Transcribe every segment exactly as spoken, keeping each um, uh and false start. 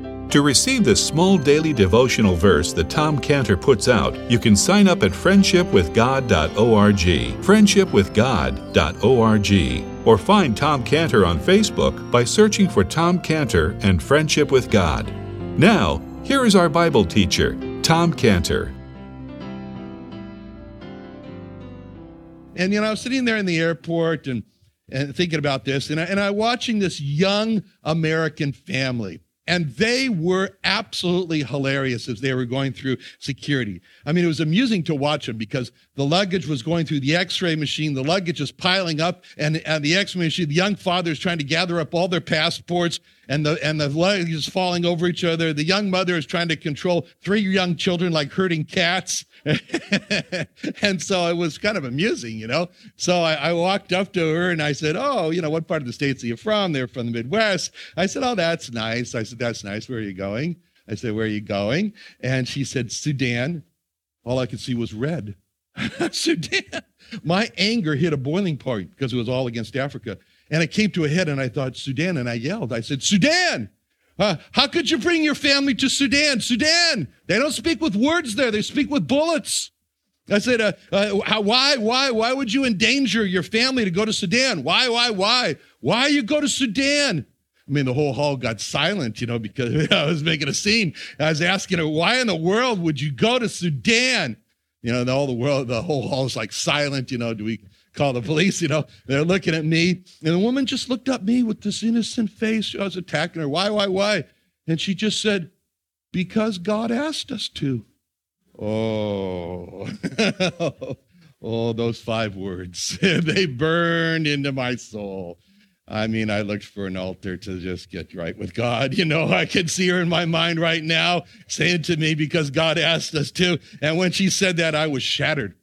To receive this small daily devotional verse that Tom Cantor puts out, you can sign up at friendship with god dot org, friendship with god dot org, or find Tom Cantor on Facebook by searching for Tom Cantor and Friendship with God. Now, here is our Bible teacher, Tom Cantor. And, you know, I was sitting there in the airport and, and thinking about this, and I, and I watching this young American family, and they were absolutely hilarious as they were going through security. I mean, it was amusing to watch them because the luggage was going through the x-ray machine, the luggage is piling up, and, and the x-ray machine, the young father is trying to gather up all their passports, and the and the luggage is falling over each other. The young mother is trying to control three young children like herding cats. And so it was kind of amusing, you know. So I, I walked up to her and I said, "Oh, you know, what part of the States are you from?" They're from the Midwest. I said, "Oh, that's nice." I said, "That's nice. Where are you going?" I said, "Where are you going?" And she said, "Sudan." All I could see was red. Sudan. My anger hit a boiling point because it was all against Africa. And it came to a head, and I thought, Sudan, and I yelled. I said, "Sudan! Uh, how could you bring your family to Sudan? Sudan! They don't speak with words there. They speak with bullets." I said, uh, uh, how, why, why, why would you endanger your family to go to Sudan? Why, why, why? Why you go to Sudan? I mean, the whole hall got silent, you know, because I was making a scene. I was asking her, why in the world would you go to Sudan? You know, and all the world, the whole hall is like silent, you know, do we call the police, you know, they're looking at me. And the woman just looked at me with this innocent face. I was attacking her. Why, why, why? And she just said, "Because God asked us to." Oh, oh, those five words. They burned into my soul. I mean, I looked for an altar to just get right with God. You know, I could see her in my mind right now saying to me, "Because God asked us to." And when she said that, I was shattered.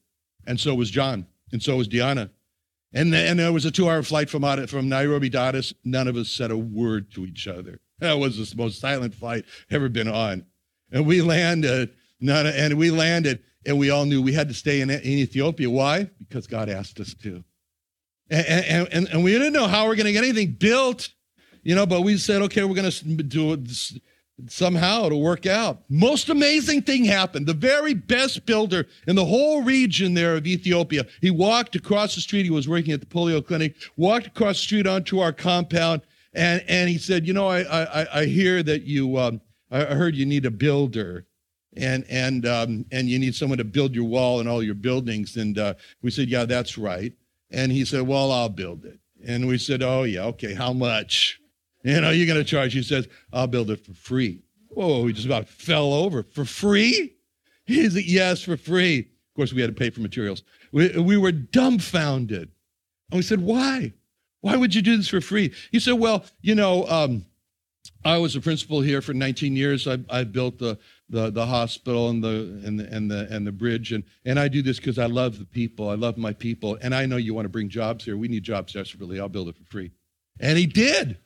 And so was John. And so was Deanna. And, and there was a two-hour flight from, from Nairobi to Addis. None of us said a word to each other. That was the most silent flight ever been on. And we landed, and we landed, and we all knew we had to stay in, in Ethiopia. Why? Because God asked us to. And, and, and, and we didn't know how we we're going to get anything built, you know, but we said, okay, we're going to do it somehow. It'll work out. Most amazing thing happened. The very best builder in the whole region there of Ethiopia, he walked across the street. He was working at the polio clinic, walked across the street onto our compound, and, and he said, you know, I, I, I hear that you, um, I heard you need a builder. And and um, and you need someone to build your wall and all your buildings. And uh, we said, "Yeah, that's right." And he said, "Well, I'll build it." And we said, "Oh, yeah, okay, how much? You know, you're going to charge." He says, "I'll build it for free." Whoa, we just about fell over. For free? He said, "Yes, for free." Of course, we had to pay for materials. We, we were dumbfounded. And we said, "Why? Why would you do this for free?" He said, "Well, you know, um, I was a principal here for nineteen years. I, I built the, the the hospital and the and the and the, and the bridge, and, and I do this because I love the people. I love my people, and I know you want to bring jobs here. We need jobs desperately. I'll build it for free." And he did.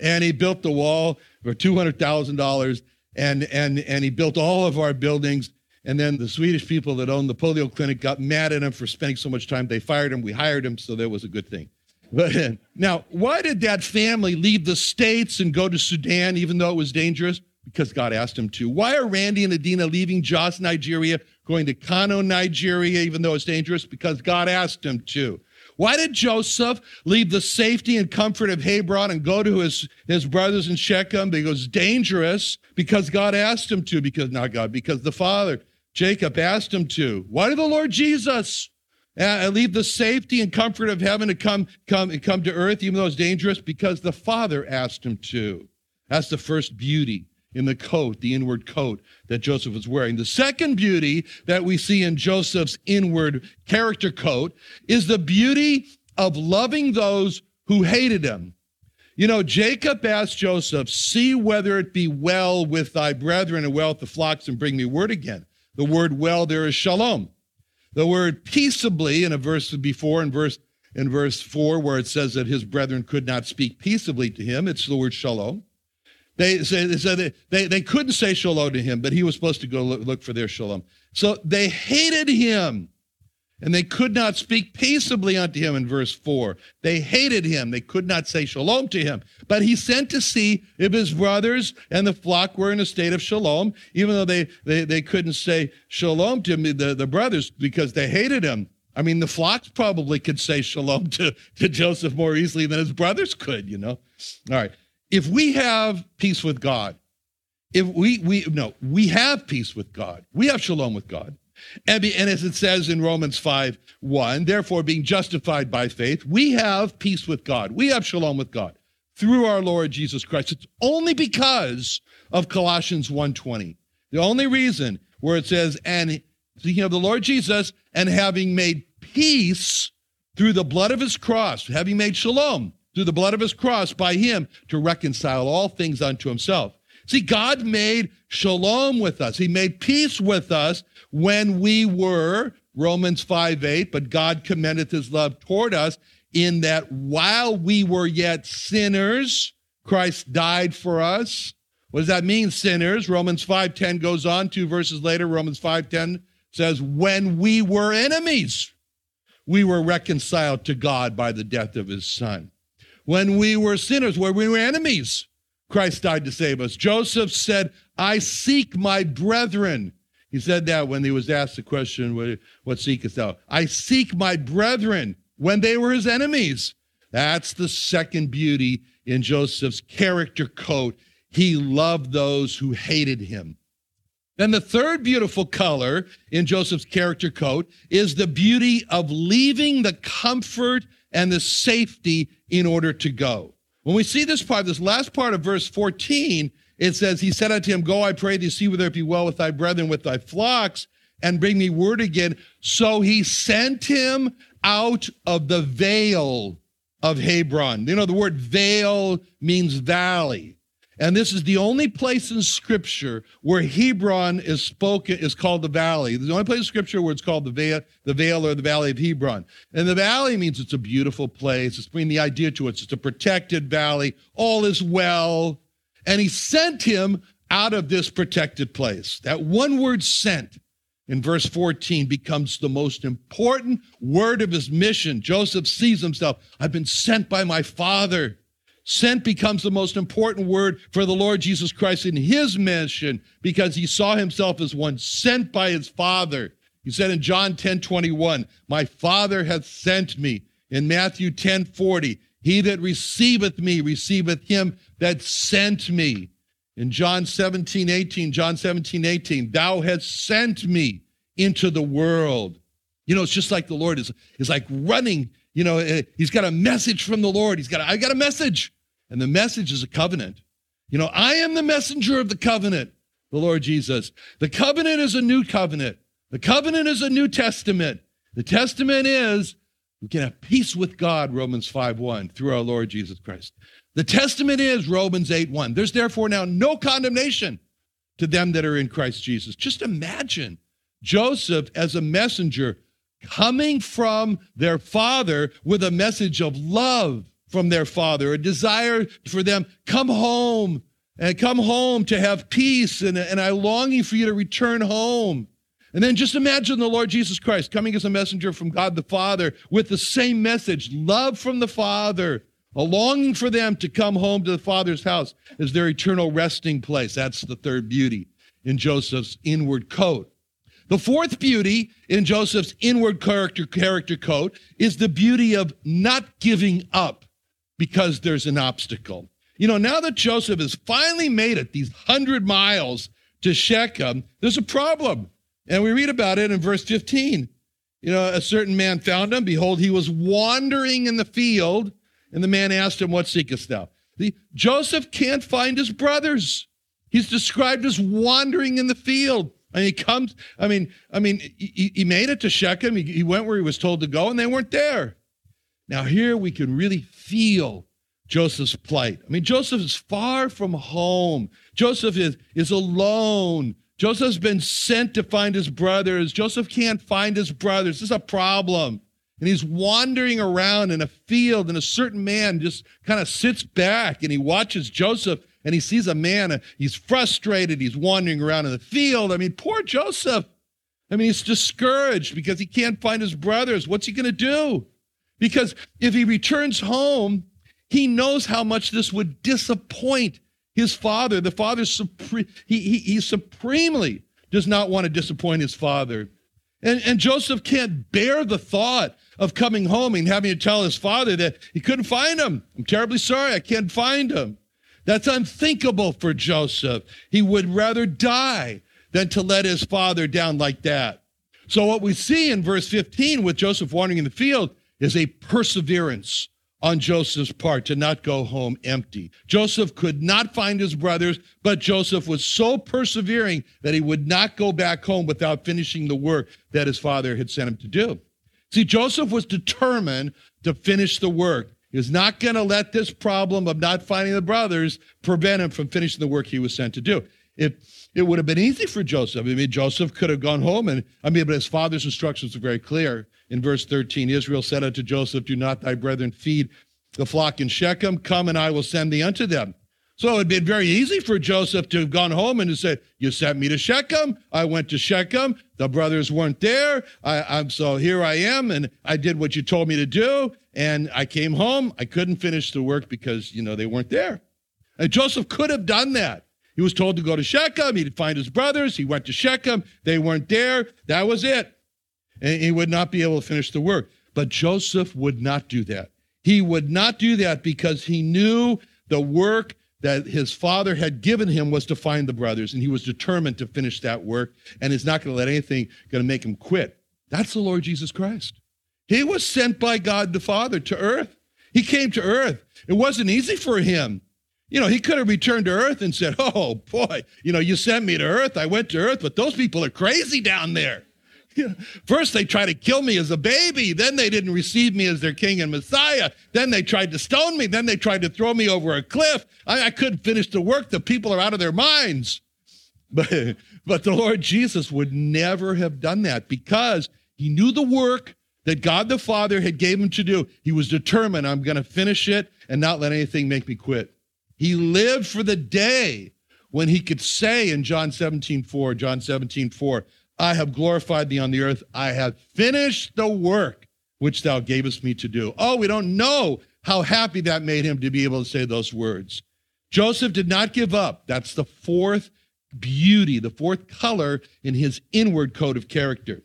And he built the wall for two hundred thousand dollars, and and and he built all of our buildings. And then the Swedish people that owned the polio clinic got mad at him for spending so much time. They fired him. We hired him, so that was a good thing. But now, why did that family leave the States and go to Sudan, even though it was dangerous? because God asked him to. Why are Randy and Adina leaving Jos, Nigeria, going to Kano, Nigeria, even though it's dangerous? Because God asked him to. Why did Joseph leave the safety and comfort of Hebron and go to his, his brothers in Shechem? Because it was dangerous, because God asked him to, because not God, because the father, Jacob, asked him to. Why did the Lord Jesus uh, leave the safety and comfort of heaven to come, come, and come to earth, even though it's dangerous? Because the Father asked him to. That's the first beauty in the coat, the inward coat that Joseph was wearing. The second beauty that we see in Joseph's inward character coat is the beauty of loving those who hated him. You know, Jacob asked Joseph, "See whether it be well with thy brethren and well with the flocks, and bring me word again." The word "well" there is shalom. The word "peaceably" in a verse before, in verse in verse four, where it says that his brethren could not speak peaceably to him, it's the word shalom. They said they, they couldn't say shalom to him, but he was supposed to go look for their shalom. So they hated him, and they could not speak peaceably unto him in verse four. They hated him. They could not say shalom to him. But he sent to see if his brothers and the flock were in a state of shalom, even though they, they, they couldn't say shalom to him, the, the brothers, because they hated him. I mean, the flocks probably could say shalom to, to Joseph more easily than his brothers could, you know. All right. If we have peace with God, if we, we, no, we have peace with God. We have shalom with God. And, be, and as it says in Romans five one, therefore being justified by faith, we have peace with God. We have shalom with God through our Lord Jesus Christ. It's only because of Colossians one twenty. The only reason where it says, and speaking of the Lord Jesus, and having made peace through the blood of his cross, having made shalom, through the blood of his cross, by him, to reconcile all things unto himself. See, God made shalom with us. He made peace with us when we were, Romans five eight, but God commendeth his love toward us in that while we were yet sinners, Christ died for us. What does that mean, sinners? Romans five ten goes on, two verses later, Romans five ten says, when we were enemies, we were reconciled to God by the death of his son. When we were sinners, when we were enemies, Christ died to save us. Joseph said, I seek my brethren. He said that when he was asked the question, what seekest thou? I seek my brethren when they were his enemies. That's the second beauty in Joseph's character coat. He loved those who hated him. Then the third beautiful color in Joseph's character coat is the beauty of leaving the comfort and the safety in order to go. When we see this part, this last part of verse fourteen, it says, he said unto him, go, I pray thee, see whether it be well with thy brethren, with thy flocks, and bring me word again. So he sent him out of the vale of Hebron. You know, the word vale means valley. And this is the only place in Scripture where Hebron is spoken, is called the valley. There's the only place in Scripture where it's called the vale, the vale or the valley of Hebron. And the valley means it's a beautiful place. It's bringing the idea to it. It's a protected valley. All is well. And he sent him out of this protected place. That one word sent in verse fourteen becomes the most important word of his mission. Joseph sees himself. I've been sent by my father. Sent becomes the most important word for the Lord Jesus Christ in his mission because he saw himself as one sent by his Father. He said in John ten twenty-one, my Father hath sent me. In Matthew ten forty, he that receiveth me receiveth him that sent me. In John seventeen eighteen, John seventeen eighteen, thou hast sent me into the world. You know, it's just like the Lord is, is like running. You know, he's got a message from the Lord. He's got, I got a message. And the message is a covenant. You know, I am the messenger of the covenant, the Lord Jesus. The covenant is a new covenant. The covenant is a new testament. The testament is we can have peace with God, Romans five one, through our Lord Jesus Christ. The testament is Romans eight one. There's therefore now no condemnation to them that are in Christ Jesus. Just imagine Joseph as a messenger coming from their father with a message of love from their father, a desire for them, come home and come home to have peace, and, and I longing for you to return home. And then just imagine the Lord Jesus Christ coming as a messenger from God the Father with the same message, love from the Father, A longing for them to come home to the Father's house is their eternal resting place. That's the third beauty in Joseph's inward coat. The fourth beauty in Joseph's inward character, character coat is the beauty of not giving up because there's an obstacle. You know, now that Joseph has finally made it these hundred miles to Shechem, there's a problem. And we read about it in verse fifteen. You know, a certain man found him. Behold, he was wandering in the field. And the man asked him, what seekest thou? The, Joseph can't find his brothers. He's described as wandering in the field. I mean, he comes, I mean, I mean, he, he made it to Shechem. He, he went where he was told to go, and they weren't there. Now here we can really feel Joseph's plight. I mean, Joseph is far from home. Joseph is, is alone. Joseph's been sent to find his brothers. Joseph can't find his brothers. This is a problem. And he's wandering around in a field, and a certain man just kind of sits back, and he watches Joseph, and he sees a man. He's frustrated. He's wandering around in the field. I mean, poor Joseph. I mean, he's discouraged because he can't find his brothers. What's he going to do? Because if he returns home, he knows how much this would disappoint his father. The father, he, he, he supremely does not want to disappoint his father. And, and Joseph can't bear the thought of coming home and having to tell his father that he couldn't find him. I'm terribly sorry, I can't find him. That's unthinkable for Joseph. He would rather die than to let his father down like that. So what we see in verse fifteen with Joseph wandering in the field is a perseverance on Joseph's part to not go home empty. Joseph could not find his brothers, but Joseph was so persevering that he would not go back home without finishing the work that his father had sent him to do. See, Joseph was determined to finish the work. He was not going to let this problem of not finding the brothers prevent him from finishing the work he was sent to do. If it would have been easy for Joseph. I mean, Joseph could have gone home, and I mean, but his father's instructions are very clear. In verse thirteen, Israel said unto Joseph, do not thy brethren feed the flock in Shechem? Come, and I will send thee unto them. So it would have been very easy for Joseph to have gone home and to say, you sent me to Shechem. I went to Shechem. The brothers weren't there. I, I'm so here I am, and I did what you told me to do, and I came home. I couldn't finish the work because, you know, they weren't there. And Joseph could have done that. He was told to go to Shechem. He'd find his brothers. He went to Shechem. They weren't there. That was it. And he would not be able to finish the work. But Joseph would not do that. He would not do that because he knew the work that his father had given him was to find the brothers, and he was determined to finish that work, and he's not going to let anything going to make him quit. That's the Lord Jesus Christ. He was sent by God the Father to earth. He came to earth. It wasn't easy for him. You know, he could have returned to earth and said, oh, boy, you know, you sent me to earth. I went to earth, but those people are crazy down there. First, they tried to kill me as a baby. Then they didn't receive me as their king and Messiah. Then they tried to stone me. Then they tried to throw me over a cliff. I, I couldn't finish the work. The people are out of their minds. But, but the Lord Jesus would never have done that because he knew the work that God the Father had gave him to do. He was determined, I'm going to finish it and not let anything make me quit. He lived for the day when he could say in John seventeen four, John seventeen four, I have glorified thee on the earth. I have finished the work which thou gavest me to do. Oh, we don't know how happy that made him to be able to say those words. Joseph did not give up. That's the fourth beauty, the fourth color in his inward coat of character.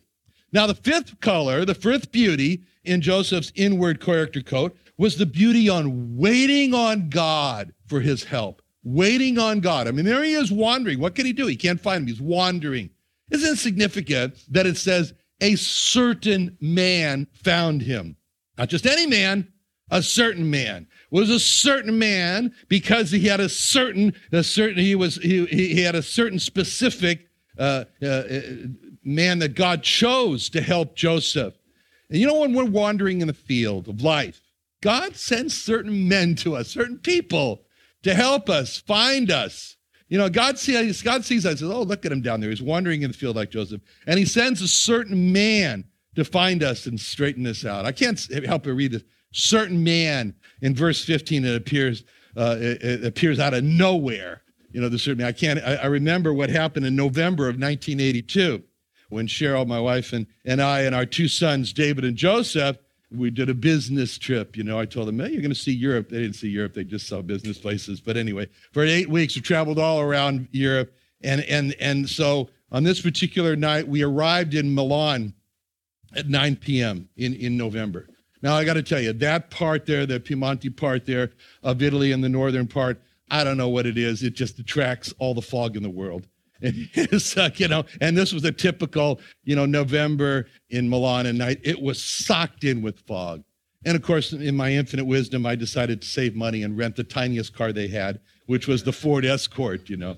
Now, the fifth color, the fifth beauty in Joseph's inward character coat was the beauty on waiting on God for his help, waiting on God. I mean, there he is wandering. What can he do? He can't find him. He's wandering. Isn't it significant that it says a certain man found him? Not just any man, a certain man. It was a certain man because he had a certain, a certain he was he, he had a certain specific uh, uh, man that God chose to help Joseph. And you know, when we're wandering in the field of life, God sends certain men to us, certain people to help us, find us. You know, God sees, God sees us and says, oh, look at him down there. He's wandering in the field like Joseph. And he sends a certain man to find us and straighten us out. I can't help but read this. Certain man in verse fifteen, it appears uh, it, it appears out of nowhere. You know, the certain man. I can't, I, I remember what happened in November of nineteen eighty-two when Cheryl, my wife, and, and I and our two sons, David and Joseph, we did a business trip. You know, I told them, hey, you're going to see Europe. They didn't see Europe. They just saw business places. But anyway, for eight weeks, we traveled all around Europe. And and and so on this particular night, we arrived in Milan at nine p.m. in, in November. Now, I got to tell you, that part there, the Piemonte part there of Italy and the northern part, I don't know what it is. It just attracts all the fog in the world. It's like, you know, and this was a typical, you know, November in Milan at night. It was socked in with fog. And of course, in my infinite wisdom, I decided to save money and rent the tiniest car they had, which was the Ford Escort, you know.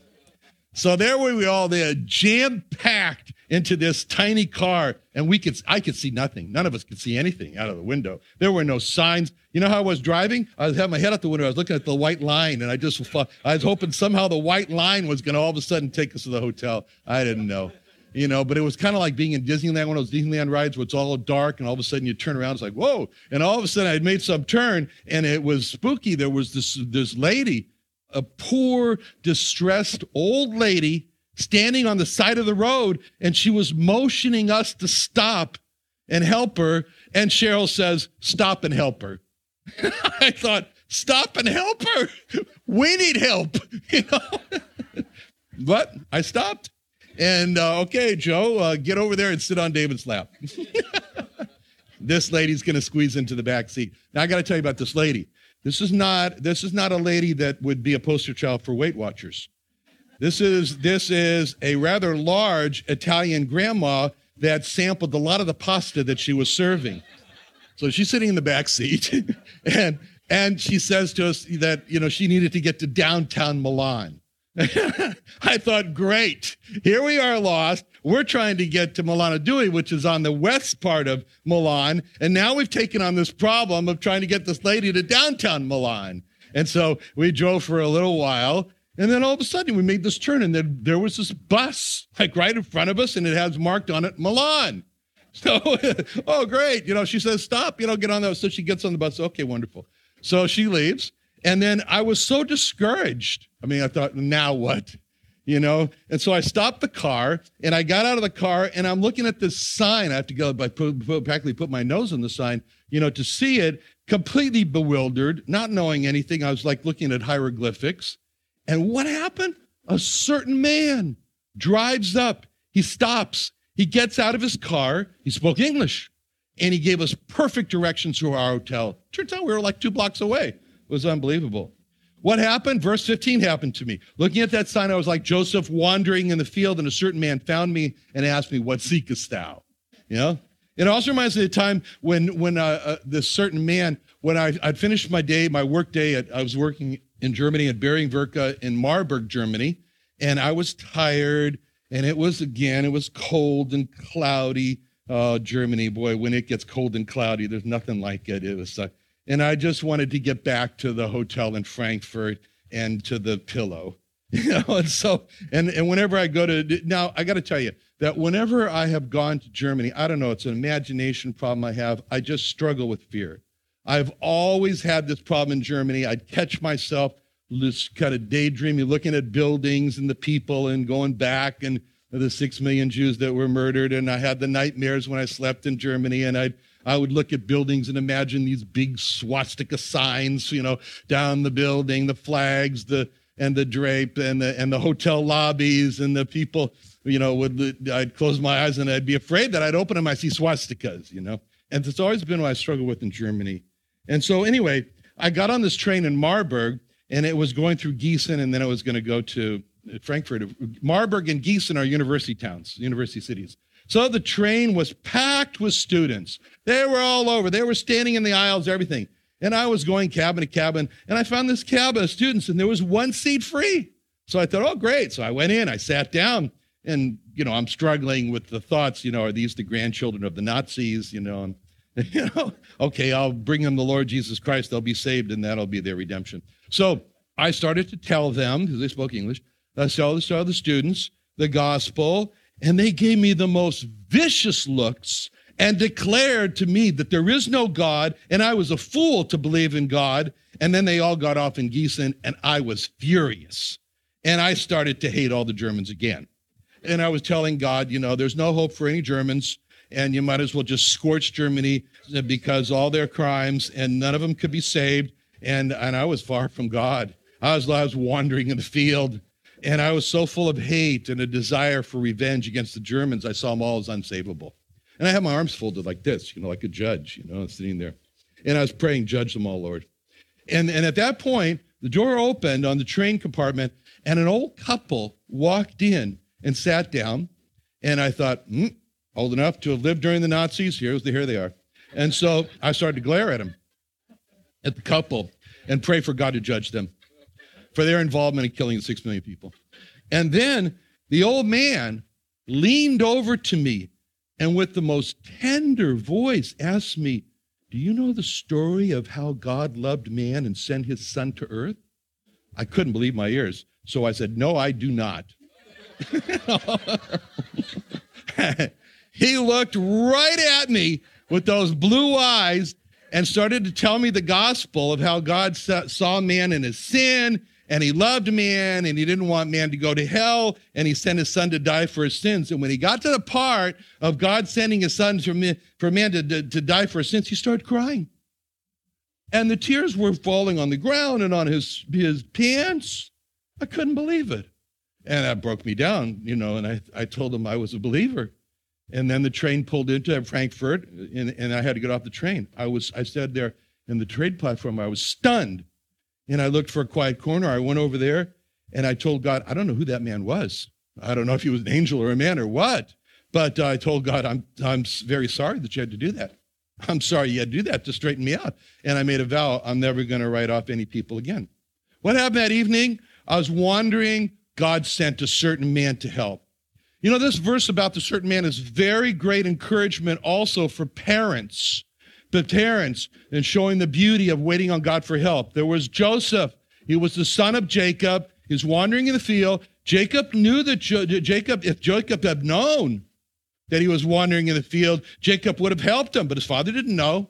So there we were all there, jam-packed into this tiny car, and we could I could see nothing. None of us could see anything out of the window. There were no signs. You know how I was driving? I was having my head out the window. I was looking at the white line, and I just I was hoping somehow the white line was going to all of a sudden take us to the hotel. I didn't know. You know, but it was kind of like being in Disneyland, one of those Disneyland rides where it's all dark, and all of a sudden you turn around, it's like, whoa. And all of a sudden I had made some turn, and it was spooky. There was this this lady, a poor, distressed old lady, standing on the side of the road, and she was motioning us to stop and help her. And Cheryl says, stop and help her. I thought, stop and help her. We need help, you know. But I stopped. And, uh, okay, Joe, uh, get over there and sit on David's lap. This lady's going to squeeze into the back seat. Now, I got to tell you about this lady. This is not, this is not a lady that would be a poster child for Weight Watchers. This is this is a rather large Italian grandma that sampled a lot of the pasta that she was serving. So she's sitting in the back seat, and and she says to us that, you know, she needed to get to downtown Milan. I thought, great, here we are lost. We're trying to get to Milano Due, which is on the west part of Milan, and now we've taken on this problem of trying to get this lady to downtown Milan. And so we drove for a little while. And then all of a sudden we made this turn, and then there was this bus like right in front of us, and it has marked on it Milan. So, oh, great. You know, she says, stop, you know, get on that. So she gets on the bus. Okay, wonderful. So she leaves. And then I was so discouraged. I mean, I thought, now what? You know? And so I stopped the car, and I got out of the car, and I'm looking at this sign. I have to go, I practically put my nose on the sign, you know, to see it, completely bewildered, not knowing anything. I was like looking at hieroglyphics. And what happened? A certain man drives up. He stops. He gets out of his car. He spoke English. And he gave us perfect directions to our hotel. Turns out we were like two blocks away. It was unbelievable. What happened? Verse fifteen happened to me. Looking at that sign, I was like Joseph wandering in the field, and a certain man found me and asked me, what seekest thou? You know? It also reminds me of the time when when uh, uh, this certain man, when I, I'd finished my day, my work day, at, I was working in Germany at Berringwerke in Marburg, Germany, and I was tired, and it was, again, it was cold and cloudy. Oh, Germany, boy, when it gets cold and cloudy, there's nothing like it. It was, uh, and I just wanted to get back to the hotel in Frankfurt and to the pillow, you know, and so, and, and whenever I go to, now, I got to tell you that whenever I have gone to Germany, I don't know, it's an imagination problem I have, I just struggle with fear. I've always had this problem in Germany. I'd catch myself just kind of daydreaming, looking at buildings and the people and going back and the six million Jews that were murdered. And I had the nightmares when I slept in Germany. And I'd, I would look at buildings and imagine these big swastika signs, you know, down the building, the flags, the and the drape and the and the hotel lobbies and the people, you know, would I'd close my eyes and I'd be afraid that I'd open them. I see swastikas, you know, and it's always been what I struggle with in Germany. And so anyway, I got on this train in Marburg, and it was going through Gießen, and then it was going to go to Frankfurt. Marburg and Gießen are university towns, university cities. So the train was packed with students. They were all over. They were standing in the aisles, everything. And I was going cabin to cabin, and I found this cabin of students, and there was one seat free. So I thought, oh, great. So I went in, I sat down, and, you know, I'm struggling with the thoughts, you know, are these the grandchildren of the Nazis, you know, and You know, okay, I'll bring them the Lord Jesus Christ. They'll be saved, and that'll be their redemption. So I started to tell them, because they spoke English, I started to tell the students the gospel, and they gave me the most vicious looks and declared to me that there is no God, and I was a fool to believe in God. And then they all got off in Gießen, and I was furious. And I started to hate all the Germans again. And I was telling God, you know, there's no hope for any Germans. and you might as well just scorch Germany because all their crimes, and none of them could be saved. And and I was far from God. I was, I was wandering in the field, and I was so full of hate and a desire for revenge against the Germans, I saw them all as unsavable. And I had my arms folded like this, you know, like a judge, you know, sitting there. And I was praying, judge them all, Lord. And, and at that point, the door opened on the train compartment, and an old couple walked in and sat down. And I thought, hmm, old enough to have lived during the Nazis? Here, here they are. And so I started to glare at them, at the couple, and pray for God to judge them for their involvement in killing six million people. And then the old man leaned over to me and with the most tender voice asked me, do you know the story of how God loved man and sent his son to earth? I couldn't believe my ears. So I said, no, I do not. He looked right at me with those blue eyes and started to tell me the gospel of how God saw man in his sin, and he loved man, and he didn't want man to go to hell, and he sent his son to die for his sins. And when he got to the part of God sending his son for man, for man to, to, to die for his sins, he started crying. And the tears were falling on the ground and on his, his pants. I couldn't believe it. And that broke me down, you know, and I, I told him I was a believer. And then the train pulled into Frankfurt, and, and I had to get off the train. I was I stood there in the trade platform. I was stunned. And I looked for a quiet corner. I went over there, and I told God, I don't know who that man was. I don't know if he was an angel or a man or what. But uh, I told God, I'm I'm very sorry that you had to do that. I'm sorry you had to do that to straighten me out. And I made a vow, I'm never going to write off any people again. What happened that evening? I was wandering. God sent a certain man to help. You know, this verse about the certain man is very great encouragement also for parents. The parents, and showing the beauty of waiting on God for help. There was Joseph. He was the son of Jacob. He was wandering in the field. Jacob knew that jo- Jacob, if Jacob had known that he was wandering in the field, Jacob would have helped him, but his father didn't know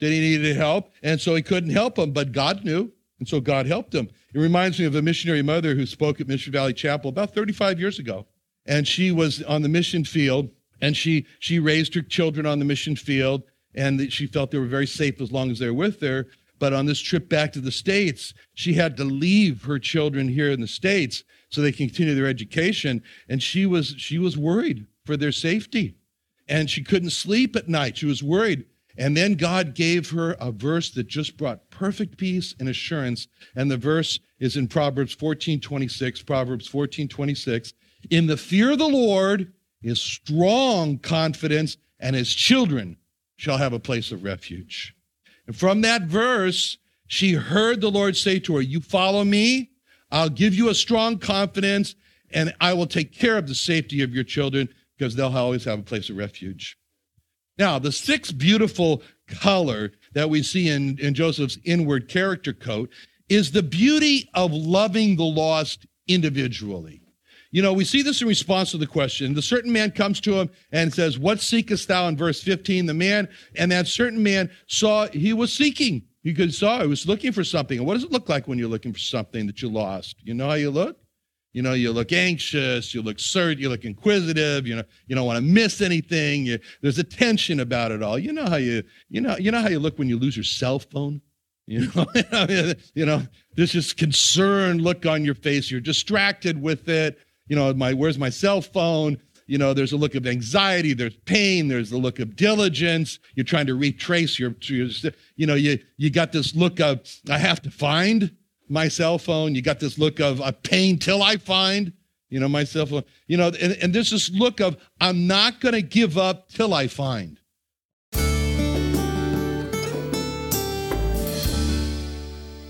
that he needed help, and so he couldn't help him, but God knew, and so God helped him. It reminds me of a missionary mother who spoke at Mission Valley Chapel about thirty-five years ago, and she was on the mission field, and she she raised her children on the mission field, and she felt they were very safe as long as they were with her. But on this trip back to the States, she had to leave her children here in the States so they can continue their education. And she was she was worried for their safety. And she couldn't sleep at night. She was worried. And then God gave her a verse that just brought perfect peace and assurance. And the verse is in Proverbs fourteen twenty-six. Proverbs fourteen twenty-six. In the fear of the Lord is strong confidence, and his children shall have a place of refuge. And from that verse, she heard the Lord say to her, you follow me, I'll give you a strong confidence, and I will take care of the safety of your children because they'll always have a place of refuge. Now, the sixth beautiful color that we see in, in Joseph's inward character coat is the beauty of loving the lost individually. You know, we see this in response to the question. The certain man comes to him and says, what seekest thou? In verse fifteen, the man, and that certain man saw, he was seeking. He could saw, he was looking for something. And what does it look like when you're looking for something that you lost? You know how you look? You know, you look anxious, you look cert, you look inquisitive, you know, you don't want to miss anything. You, there's a tension about it all. You know how you, you know, you know how you look when you lose your cell phone? You know, you know, there's this concerned look on your face. You're distracted with it. You know, my where's my cell phone? You know, there's a look of anxiety, there's pain, there's the look of diligence. You're trying to retrace your, your you know, you you got this look of, I have to find my cell phone. You got this look of, of pain till I find, you know, my cell phone. You know, and, and there's this look of, I'm not going to give up till I find.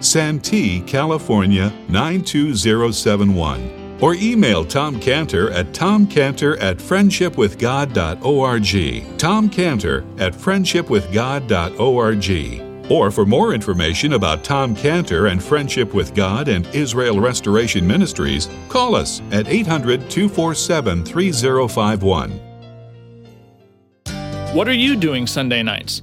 Santee, California nine two zero seven one. Or email Tom Cantor at tom cantor at friendship with god dot org, tom cantor at friendship with god dot org. Or for more information about Tom Cantor and Friendship with God and Israel Restoration Ministries, call us at eight hundred two four seven three zero five one. What are you doing Sunday nights?